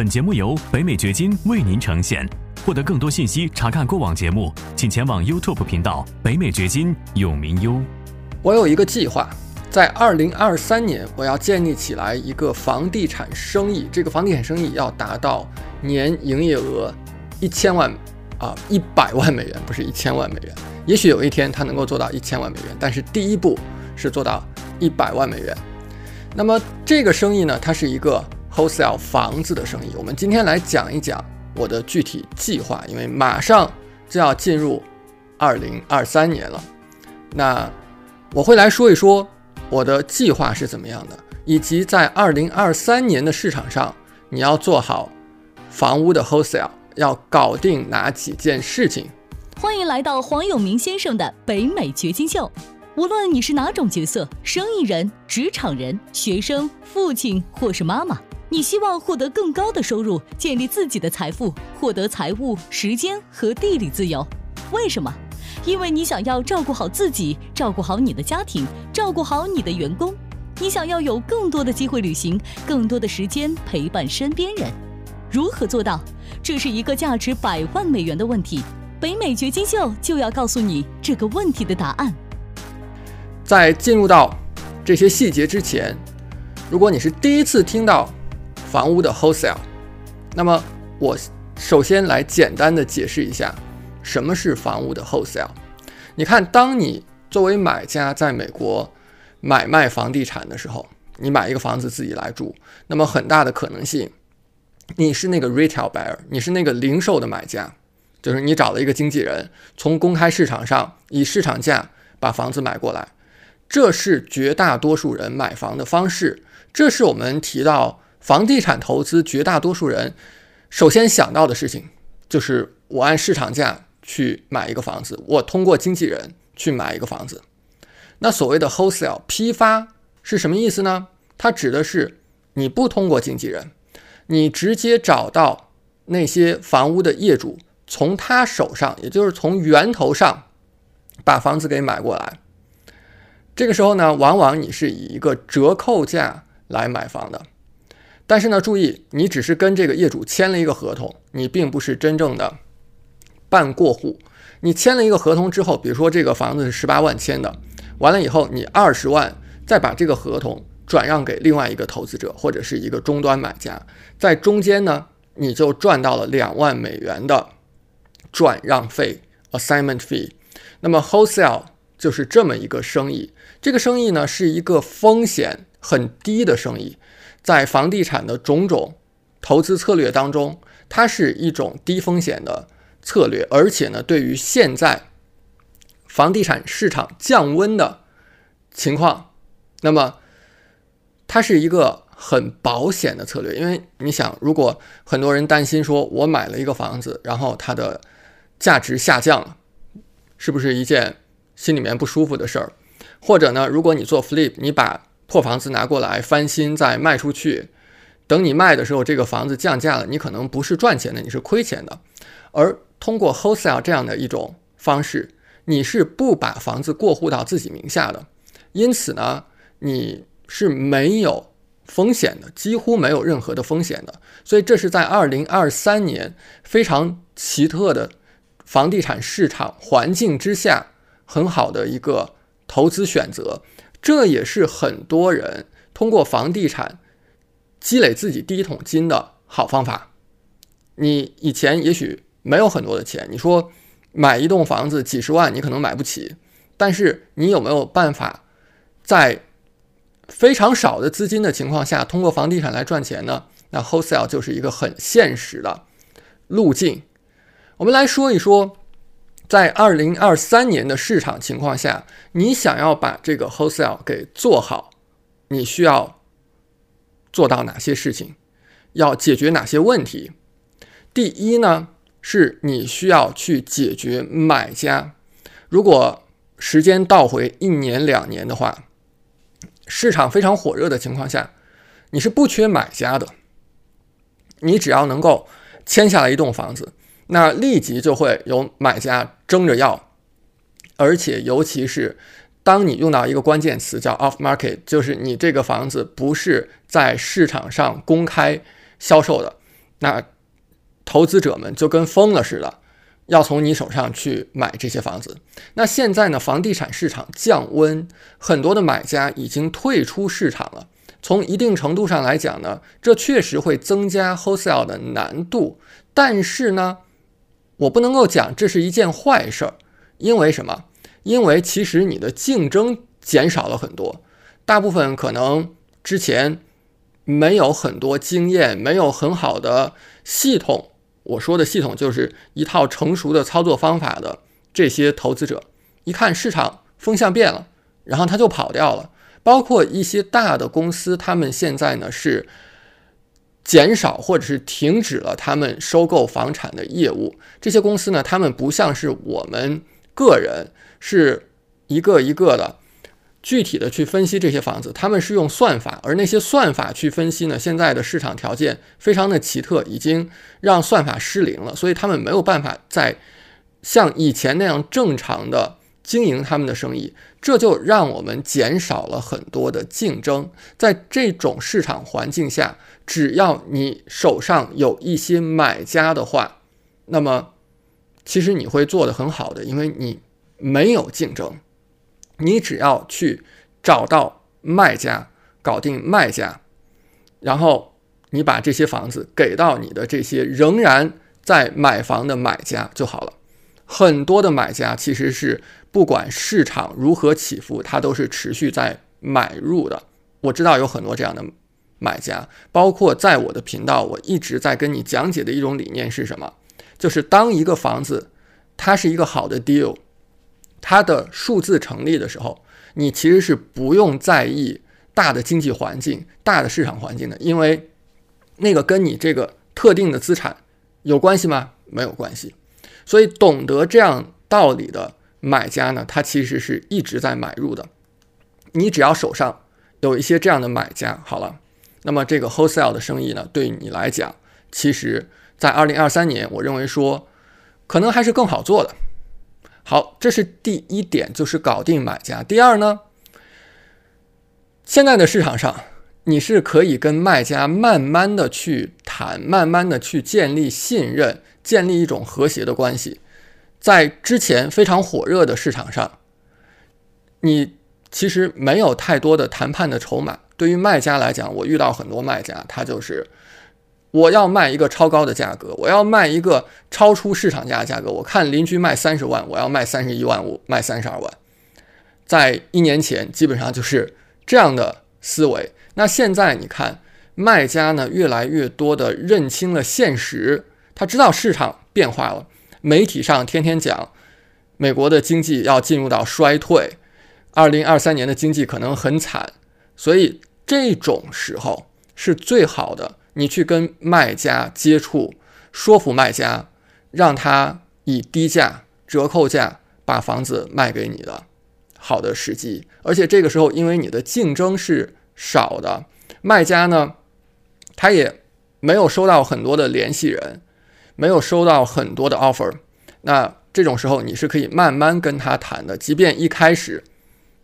本节目由北美掘金为您呈现。获得更多信息，查看过往节目，请前往 YouTube 频道“北美掘金永明优”。我有一个计划，在2023年，我要建立起来一个房地产生意。这个房地产生意要达到年营业额1000万啊，100万美元，不是1000万美元。也许有一天它能够做到1000万美元，但是第一步是做到100万美元。那么这个生意呢，它是一个 wholesale 房子的生意。我们今天来讲一讲我的具体计划，因为马上就要进入2023年了。那我会来说一说我的计划是怎么样的，以及在2023年的市场上你要做好房屋的 wholesale 要搞定哪几件事情。欢迎来到黄永明先生的北美掘金秀。无论你是哪种角色，生意人、职场人、学生、父亲或是妈妈，你希望获得更高的收入，建立自己的财富，获得财务、时间和地理自由。为什么？因为你想要照顾好自己，照顾好你的家庭，照顾好你的员工。你想要有更多的机会旅行，更多的时间陪伴身边人。如何做到？这是一个价值100万美元的问题。北美掘金秀就要告诉你这个问题的答案。在进入到这些细节之前，如果你是第一次听到房屋的 wholesale， 那么我首先来简单的解释一下什么是房屋的 wholesale。 你看，当你作为买家在美国买卖房地产的时候，你买一个房子自己来住，那么很大的可能性你是那个 retail buyer， 你是那个零售的买家，就是你找了一个经纪人从公开市场上以市场价把房子买过来。这是绝大多数人买房的方式，这是我们提到房地产投资绝大多数人首先想到的事情，就是我按市场价去买一个房子，我通过经纪人去买一个房子。那所谓的 wholesale 批发是什么意思呢？它指的是你不通过经纪人，你直接找到那些房屋的业主，从他手上，也就是从源头上把房子给买过来。这个时候呢，往往你是以一个折扣价来买房的，但是呢，注意，你只是跟这个业主签了一个合同，你并不是真正的办过户。你签了一个合同之后，比如说这个房子是18万签的，完了以后你20万再把这个合同转让给另外一个投资者或者是一个终端买家，在中间呢，你就赚到了2万美元的转让费 assignment fee。 那么 wholesale 就是这么一个生意。这个生意呢，是一个风险很低的生意，在房地产的种种投资策略当中，它是一种低风险的策略，而且呢，对于现在房地产市场降温的情况，那么它是一个很保险的策略。因为你想，如果很多人担心说我买了一个房子，然后它的价值下降了，是不是一件心里面不舒服的事儿？或者呢，如果你做 flip， 你把破房子拿过来翻新再卖出去，等你卖的时候这个房子降价了，你可能不是赚钱的，你是亏钱的。而通过 wholesale 这样的一种方式，你是不把房子过户到自己名下的，因此呢，你是没有风险的，几乎没有任何的风险的。所以这是在2023年非常奇特的房地产市场环境之下很好的一个投资选择。这也是很多人通过房地产积累自己第一桶金的好方法。你以前也许没有很多的钱，你说买一栋房子几10万你可能买不起，但是你有没有办法在非常少的资金的情况下通过房地产来赚钱呢？那 wholesale 就是一个很现实的路径。我们来说一说在2023年的市场情况下，你想要把这个 wholesale 给做好，你需要做到哪些事情，要解决哪些问题。第一呢，是你需要去解决买家。如果时间倒回1年2年的话，市场非常火热的情况下，你是不缺买家的，你只要能够签下来一栋房子，那立即就会有买家争着要。而且尤其是当你用到一个关键词叫 off market， 就是你这个房子不是在市场上公开销售的，那投资者们就跟疯了似的，要从你手上去买这些房子。那现在呢，房地产市场降温，很多的买家已经退出市场了。从一定程度上来讲呢，这确实会增加 wholesale 的难度，但是呢，我不能够讲这是一件坏事儿，因为什么？因为其实你的竞争减少了很多，大部分可能之前没有很多经验，没有很好的系统，我说的系统就是一套成熟的操作方法的这些投资者，一看市场风向变了，然后他就跑掉了。包括一些大的公司，他们现在呢是减少或者是停止了他们收购房产的业务。这些公司呢，他们不像是我们个人是一个一个的具体的去分析这些房子，他们是用算法，而那些算法去分析呢，现在的市场条件非常的奇特，已经让算法失灵了，所以他们没有办法再像以前那样正常的经营他们的生意，这就让我们减少了很多的竞争。在这种市场环境下，只要你手上有一些买家的话，那么其实你会做得很好的，因为你没有竞争，你只要去找到卖家，搞定卖家，然后你把这些房子给到你的这些仍然在买房的买家就好了。很多的买家其实是不管市场如何起伏，他都是持续在买入的。我知道有很多这样的买家，包括在我的频道，我一直在跟你讲解的一种理念是什么？就是当一个房子它是一个好的 deal，它的数字成立的时候，你其实是不用在意大的经济环境、大的市场环境的，因为那个跟你这个特定的资产有关系吗？没有关系。所以懂得这样道理的买家呢，他其实是一直在买入的。你只要手上有一些这样的买家，好了，那么这个 wholesale 的生意呢，对你来讲，其实在2023年，我认为说可能还是更好做的。好，这是第一点，就是搞定买家。第二呢，现在的市场上，你是可以跟卖家慢慢的去谈，慢慢的去建立信任，建立一种和谐的关系。在之前非常火热的市场上，你其实没有太多的谈判的筹码。对于卖家来讲，我遇到很多卖家，他就是我要卖一个超高的价格，我要卖一个超出市场价的价格，我看邻居卖30万，我要卖31万5，卖32万。在一年前基本上就是这样的思维。那现在你看，卖家呢越来越多的认清了现实，他知道市场变化了，媒体上天天讲美国的经济要进入到衰退，2023年的经济可能很惨，所以这种时候是最好的你去跟卖家接触，说服卖家，让他以低价、折扣价把房子卖给你的好的时机。而且这个时候，因为你的竞争是少的，卖家呢，他也没有收到很多的联系人，没有收到很多的 offer。那这种时候，你是可以慢慢跟他谈的，即便一开始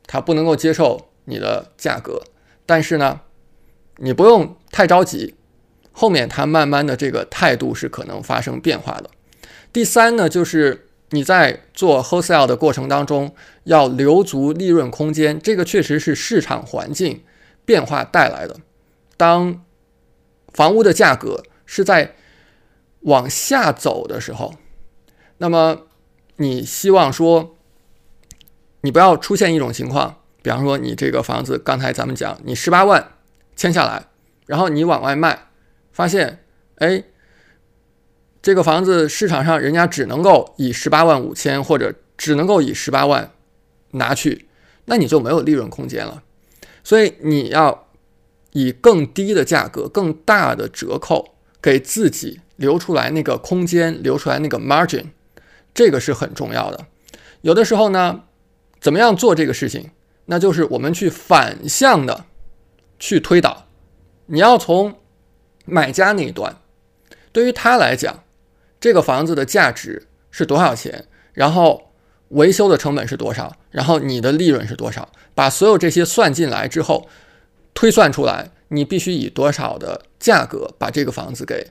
他不能够接受你的价格，但是呢，你不用太着急。后面他慢慢的这个态度是可能发生变化的。第三呢，就是你在做 wholesale 的过程当中要留足利润空间，这个确实是市场环境变化带来的。当房屋的价格是在往下走的时候，那么你希望说你不要出现一种情况，比方说你这个房子刚才咱们讲你18万签下来，然后你往外卖，发现哎，这个房子市场上人家只能够以18万5千，或者只能够以18万拿去，那你就没有利润空间了。所以你要以更低的价格、更大的折扣给自己留出来那个空间，留出来那个 margin， 这个是很重要的。有的时候呢，怎么样做这个事情？那就是我们去反向的去推导，你要从买家那一端，对于他来讲，这个房子的价值是多少钱，然后维修的成本是多少，然后你的利润是多少，把所有这些算进来之后，推算出来，你必须以多少的价格把这个房子给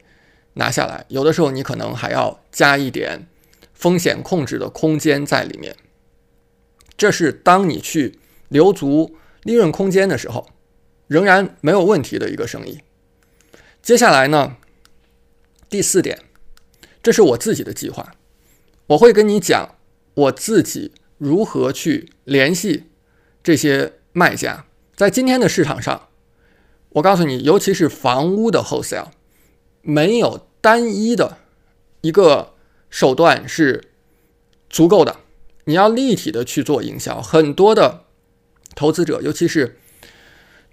拿下来，有的时候你可能还要加一点风险控制的空间在里面。这是当你去留足利润空间的时候，仍然没有问题的一个生意。接下来呢，第四点，这是我自己的计划，我会跟你讲我自己如何去联系这些卖家。在今天的市场上，我告诉你，尤其是房屋的 wholesale， 没有单一的一个手段是足够的，你要立体的去做营销。很多的投资者，尤其是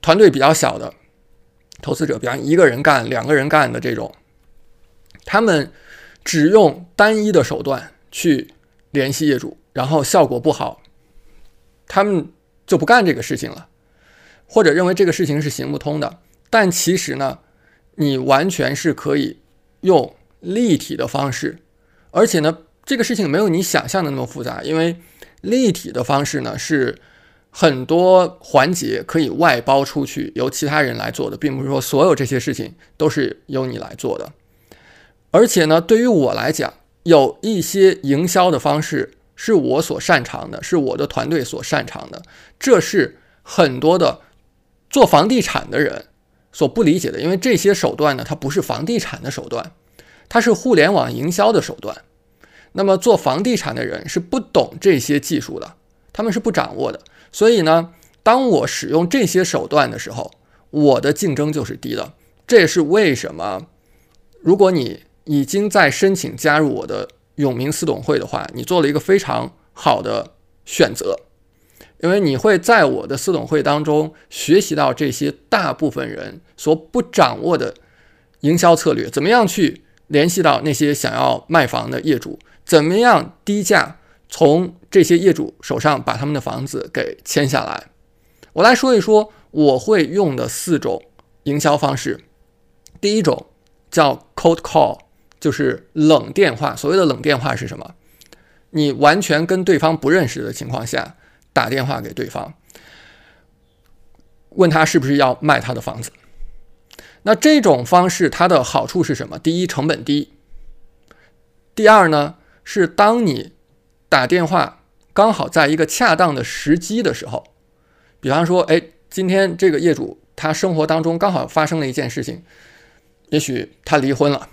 团队比较小的投资者，比方一个人干、两个人干的这种，他们只用单一的手段去联系业主，然后效果不好，他们就不干这个事情了，或者认为这个事情是行不通的。但其实呢，你完全是可以用立体的方式，而且呢，这个事情没有你想象的那么复杂，因为立体的方式呢，是很多环节可以外包出去，由其他人来做的，并不是说所有这些事情都是由你来做的。而且呢，对于我来讲，有一些营销的方式是我所擅长的，是我的团队所擅长的，这是很多的做房地产的人所不理解的，因为这些手段呢，它不是房地产的手段，它是互联网营销的手段。那么做房地产的人是不懂这些技术的，他们是不掌握的。所以呢，当我使用这些手段的时候，我的竞争就是低的。这也是为什么，如果你已经在申请加入我的永明私董会的话，你做了一个非常好的选择，因为你会在我的私董会当中学习到这些大部分人所不掌握的营销策略，怎么样去联系到那些想要卖房的业主，怎么样低价从这些业主手上把他们的房子给签下来。我来说一说我会用的四种营销方式。第一种叫 cold call， 就是冷电话。所谓的冷电话是什么？你完全跟对方不认识的情况下打电话给对方，问他是不是要卖他的房子。那这种方式它的好处是什么？第一，成本低。第二呢，是当你打电话刚好在一个恰当的时机的时候，比方说，今天这个业主他生活当中刚好发生了一件事情，也许他离婚了，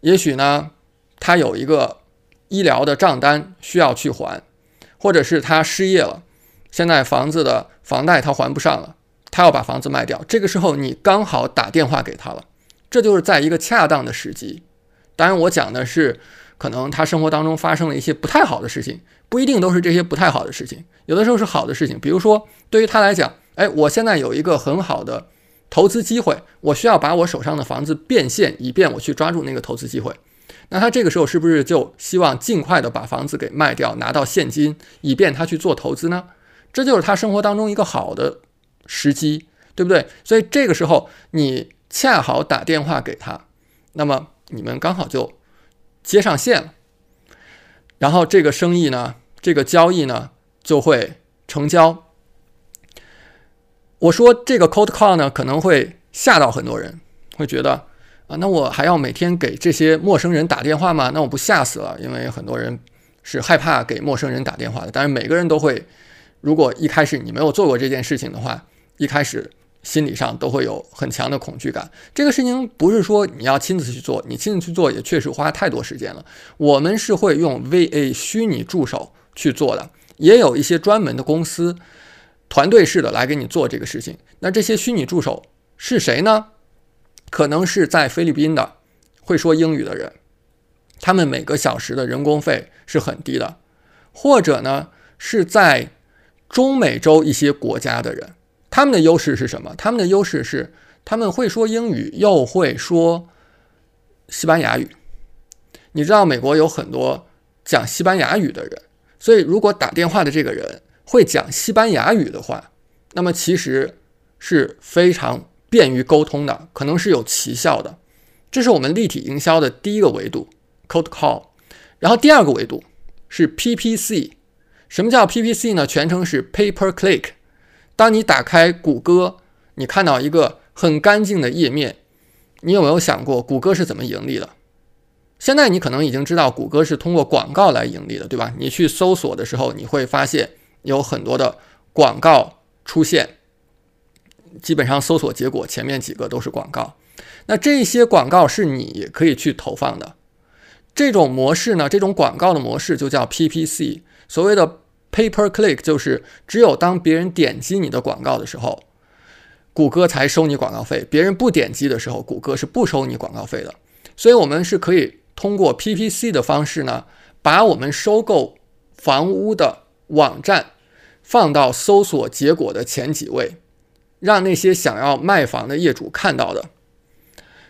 也许呢他有一个医疗的账单需要去还，或者是他失业了，现在房子的房贷他还不上了，他要把房子卖掉。这个时候你刚好打电话给他了，这就是在一个恰当的时机。当然我讲的是可能他生活当中发生了一些不太好的事情，不一定都是这些不太好的事情，有的时候是好的事情。比如说对于他来讲，我现在有一个很好的投资机会，我需要把我手上的房子变现，以便我去抓住那个投资机会。那他这个时候是不是就希望尽快的把房子给卖掉，拿到现金，以便他去做投资呢？这就是他生活当中一个好的时机，对不对？所以这个时候你恰好打电话给他，那么你们刚好就接上线了，然后这个生意呢，这个交易呢就会成交。我说这个 cold call 呢，可能会吓到很多人，会觉得啊，那我还要每天给这些陌生人打电话吗？那我不吓死了？因为很多人是害怕给陌生人打电话的。但是每个人都会，如果一开始你没有做过这件事情的话，一开始心理上都会有很强的恐惧感。这个事情不是说你要亲自去做，你亲自去做也确实花太多时间了。我们是会用 VA 虚拟助手去做的，也有一些专门的公司团队式的来给你做这个事情。那这些虚拟助手是谁呢？可能是在菲律宾的会说英语的人，他们每个小时的人工费是很低的，或者呢是在中美洲一些国家的人。他们的优势是什么？他们的优势是他们会说英语又会说西班牙语。你知道美国有很多讲西班牙语的人，所以如果打电话的这个人会讲西班牙语的话，那么其实是非常便于沟通的，可能是有奇效的。这是我们立体营销的第一个维度 cold call。 然后第二个维度是 PPC。 什么叫 PPC 呢？全称是 Pay Per Click。 当你打开谷歌，你看到一个很干净的页面，你有没有想过谷歌是怎么盈利的？现在你可能已经知道谷歌是通过广告来盈利的，对吧？你去搜索的时候，你会发现有很多的广告出现，基本上搜索结果前面几个都是广告。那这些广告是你可以去投放的。这种模式呢，这种广告的模式就叫 PPC， 所谓的 Pay Per Click， 就是只有当别人点击你的广告的时候，谷歌才收你广告费，别人不点击的时候，谷歌是不收你广告费的。所以我们是可以通过 PPC 的方式呢，把我们收购房屋的网站放到搜索结果的前几位，让那些想要卖房的业主看到的。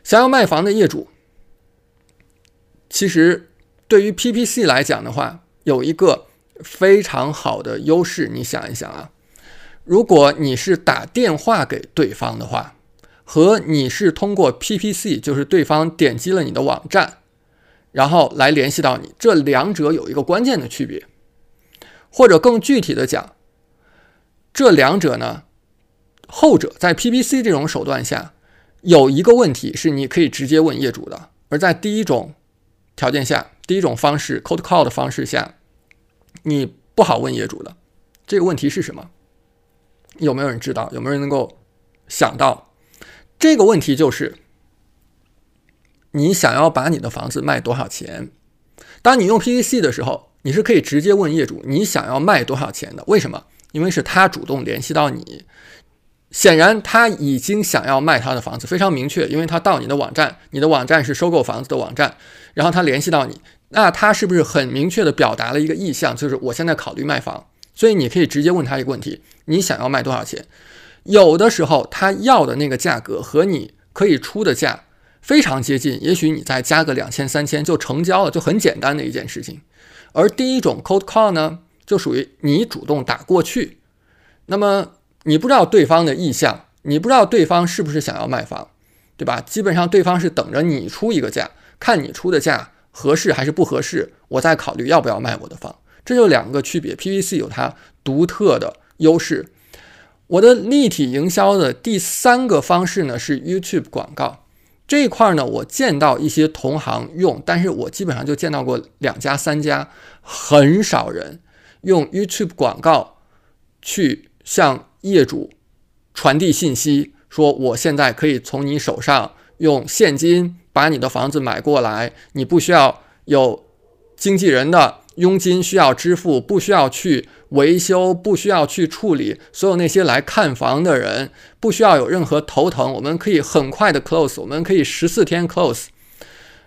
想要卖房的业主，其实对于 PPC 来讲的话，有一个非常好的优势，你想一想啊，如果你是打电话给对方的话，和你是通过 PPC， 就是对方点击了你的网站，然后来联系到你，这两者有一个关键的区别。或者更具体的讲，这两者呢，后者在 PPC 这种手段下，有一个问题是你可以直接问业主的，而在第一种条件下，第一种方式 cold call 的方式下，你不好问业主的。这个问题是什么？有没有人知道？有没有人能够想到？这个问题就是，你想要把你的房子卖多少钱？当你用 PPC 的时候，你是可以直接问业主你想要卖多少钱的。为什么？因为是他主动联系到你，显然他已经想要卖他的房子，非常明确，因为他到你的网站，你的网站是收购房子的网站，然后他联系到你，那他是不是很明确的表达了一个意向，就是我现在考虑卖房？所以你可以直接问他一个问题，你想要卖多少钱？有的时候他要的那个价格和你可以出的价非常接近，也许你再加个2000、3000就成交了，就很简单的一件事情。而第一种 cold call 呢，就属于你主动打过去，那么你不知道对方的意向，你不知道对方是不是想要卖房，对吧？基本上对方是等着你出一个价，看你出的价合适还是不合适，我再考虑要不要卖我的房。这就两个区别， PPC 有它独特的优势。我的立体营销的第三个方式呢，是 YouTube 广告。这一块呢，我见到一些同行用，但是我基本上就见到过2家、3家，很少人用 YouTube 广告去向业主传递信息，说我现在可以从你手上用现金把你的房子买过来，你不需要有经纪人的佣金需要支付，不需要去维修，不需要去处理，所有那些来看房的人不需要有任何头疼，我们可以很快的 close， 我们可以14天 close。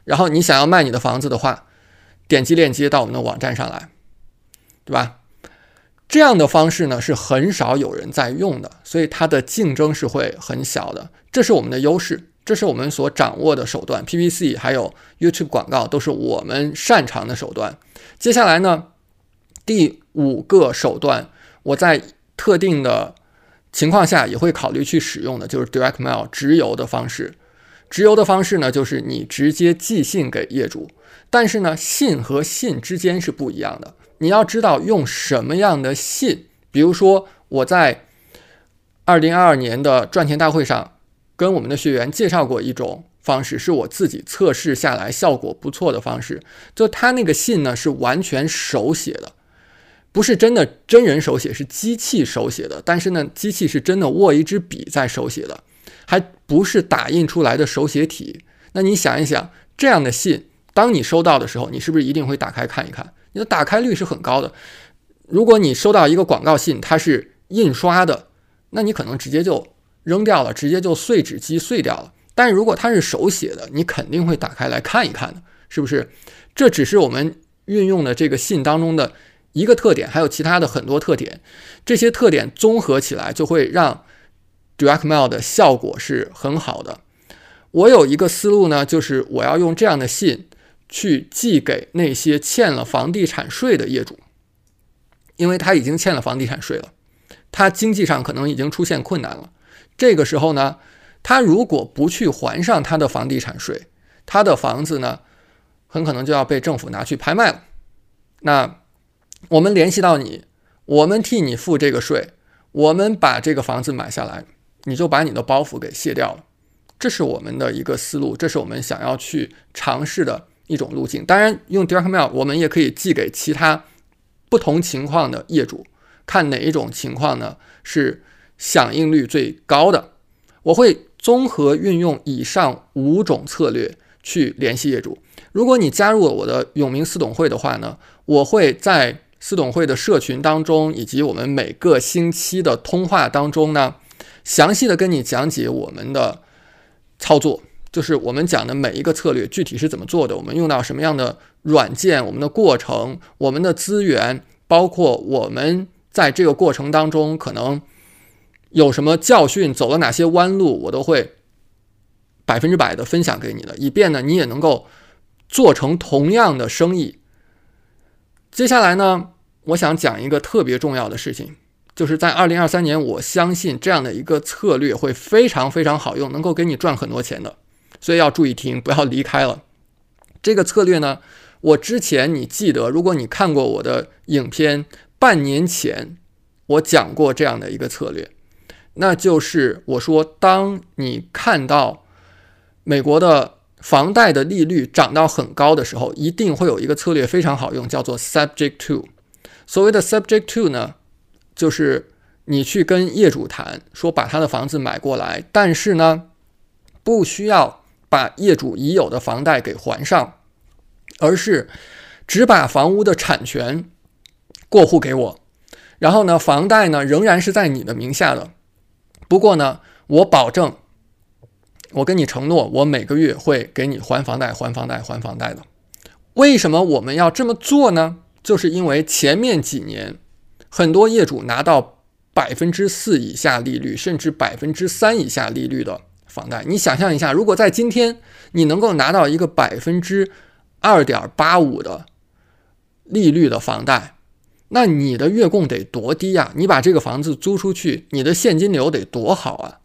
然后你想要卖你的房子的话，点击链接到我们的网站上来，对吧？这样的方式呢，是很少有人在用的，所以它的竞争是会很小的，这是我们的优势，这是我们所掌握的手段。 PPC 还有 YouTube 广告都是我们擅长的手段。接下来呢，第5个手段，我在特定的情况下也会考虑去使用的，就是 Direct Mail 直邮的方式。直邮的方式呢，就是你直接寄信给业主，但是呢，信和信之间是不一样的，你要知道用什么样的信。比如说我在2022年的赚钱大会上跟我们的学员介绍过一种方式，是我自己测试下来效果不错的方式，就他那个信呢是完全手写的，不是真的真人手写，是机器手写的，但是呢，机器是真的握一支笔在手写的，还不是打印出来的手写体。那你想一想，这样的信当你收到的时候，你是不是一定会打开看一看？你的打开率是很高的。如果你收到一个广告信，它是印刷的，那你可能直接就扔掉了，直接就碎纸机碎掉了。但如果它是手写的，你肯定会打开来看一看的，是不是？这只是我们运用的这个信当中的一个特点，还有其他的很多特点，这些特点综合起来就会让 Direct Mail 的效果是很好的。我有一个思路呢，就是我要用这样的信去寄给那些欠了房地产税的业主，因为他已经欠了房地产税了，他经济上可能已经出现困难了。这个时候呢，他如果不去还上他的房地产税，他的房子呢，很可能就要被政府拿去拍卖了。那我们联系到你，我们替你付这个税，我们把这个房子买下来，你就把你的包袱给卸掉了。这是我们的一个思路，这是我们想要去尝试的一种路径。当然用 Direct Mail 我们也可以寄给其他不同情况的业主，看哪一种情况呢是响应率最高的。我会综合运用以上5种策略去联系业主。如果你加入了我的永明私董会的话呢，我会在私董会的社群当中以及我们每个星期的通话当中呢，详细的跟你讲解我们的操作，就是我们讲的每一个策略具体是怎么做的，我们用到什么样的软件，我们的过程，我们的资源，包括我们在这个过程当中可能有什么教训，走了哪些弯路，我都会100%的分享给你的，以便呢你也能够做成同样的生意。接下来呢，我想讲一个特别重要的事情，就是在2023年，我相信这样的一个策略会非常非常好用，能够给你赚很多钱的，所以要注意听，不要离开了。这个策略呢，我之前你记得，如果你看过我的影片，半年前我讲过这样的一个策略，那就是我说，当你看到美国的房贷的利率涨到很高的时候，一定会有一个策略非常好用，叫做 subject to。 所谓的 subject to 呢，就是你去跟业主谈说把他的房子买过来，但是呢不需要把业主已有的房贷给还上，而是只把房屋的产权过户给我，然后呢房贷呢仍然是在你的名下的，不过呢我保证，我跟你承诺，我每个月会给你还房贷还房贷还房贷的。为什么我们要这么做呢？就是因为前面几年很多业主拿到 4% 以下利率甚至 3% 以下利率的房贷，你想象一下，如果在今天你能够拿到一个 2.85% 的利率的房贷，那你的月供得多低啊，你把这个房子租出去，你的现金流得多好啊，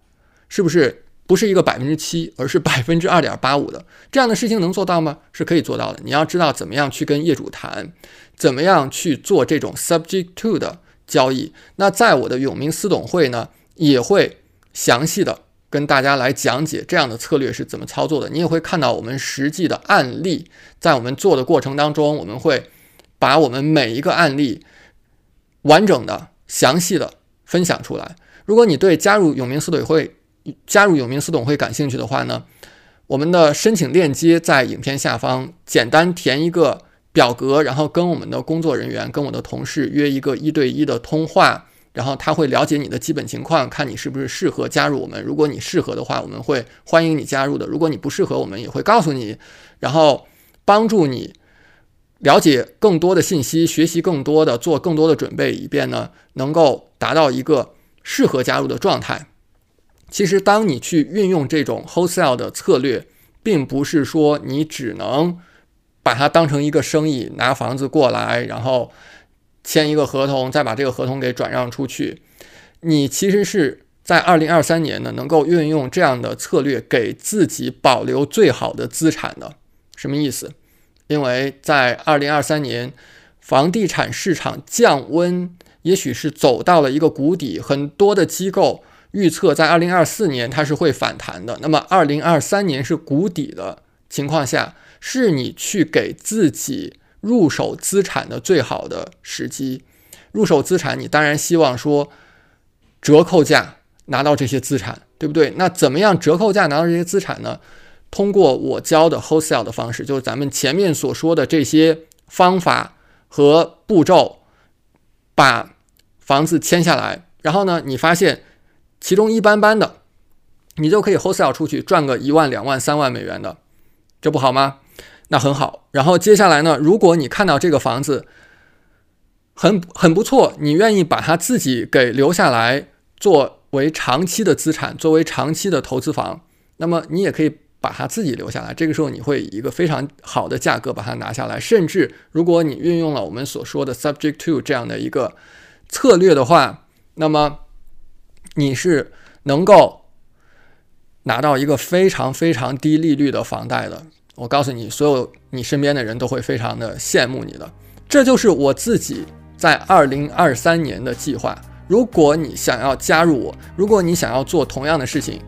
是不是？不是一个 7%， 而是 2.85% 的。这样的事情能做到吗？是可以做到的。你要知道怎么样去跟业主谈，怎么样去做这种 subject to 的交易。那在我的永明私董会呢，也会详细的跟大家来讲解这样的策略是怎么操作的。你也会看到我们实际的案例，在我们做的过程当中，我们会把我们每一个案例完整的详细的分享出来。如果你对加入永明私董会感兴趣的话呢，我们的申请链接在影片下方，简单填一个表格，然后跟我们的工作人员跟我的同事约一个1对1的通话，然后他会了解你的基本情况，看你是不是适合加入我们。如果你适合的话，我们会欢迎你加入的，如果你不适合，我们也会告诉你，然后帮助你了解更多的信息，学习更多的，做更多的准备，以便呢能够达到一个适合加入的状态。其实当你去运用这种 wholesale 的策略，并不是说你只能把它当成一个生意，拿房子过来然后签一个合同，再把这个合同给转让出去。你其实是在2023年呢能够运用这样的策略给自己保留最好的资产的。什么意思？因为在2023年房地产市场降温，也许是走到了一个谷底，很多的机构预测在2024年它是会反弹的，那么2023年是谷底的情况下，是你去给自己入手资产的最好的时机。入手资产你当然希望说折扣价拿到这些资产，对不对？那怎么样折扣价拿到这些资产呢？通过我教的 wholesale 的方式，就是咱们前面所说的这些方法和步骤，把房子签下来，然后呢你发现其中一般般的，你就可以 wholesale 出去赚个1万、2万、3万美元的，这不好吗？那很好。然后接下来呢，如果你看到这个房子很不错，你愿意把它自己给留下来作为长期的资产，作为长期的投资房，那么你也可以把它自己留下来。这个时候你会以一个非常好的价格把它拿下来。甚至如果你运用了我们所说的 subject to 这样的一个策略的话，那么你是能够拿到一个非常非常低利率的房贷的。我告诉你，所有你身边的人都会非常的羡慕你的。这就是我自己在2023年的计划。如果你想要加入我，如果你想要做同样的事情，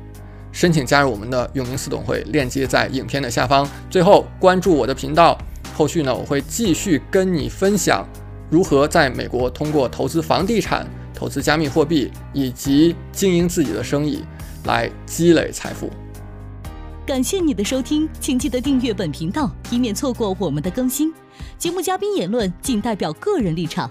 申请加入我们的永宁私董会，链接在影片的下方。最后关注我的频道，后续呢我会继续跟你分享如何在美国通过投资房地产、投资加密货币以及经营自己的生意来积累财富。感谢你的收听，请记得订阅本频道，以免错过我们的更新。节目嘉宾言论仅代表个人立场。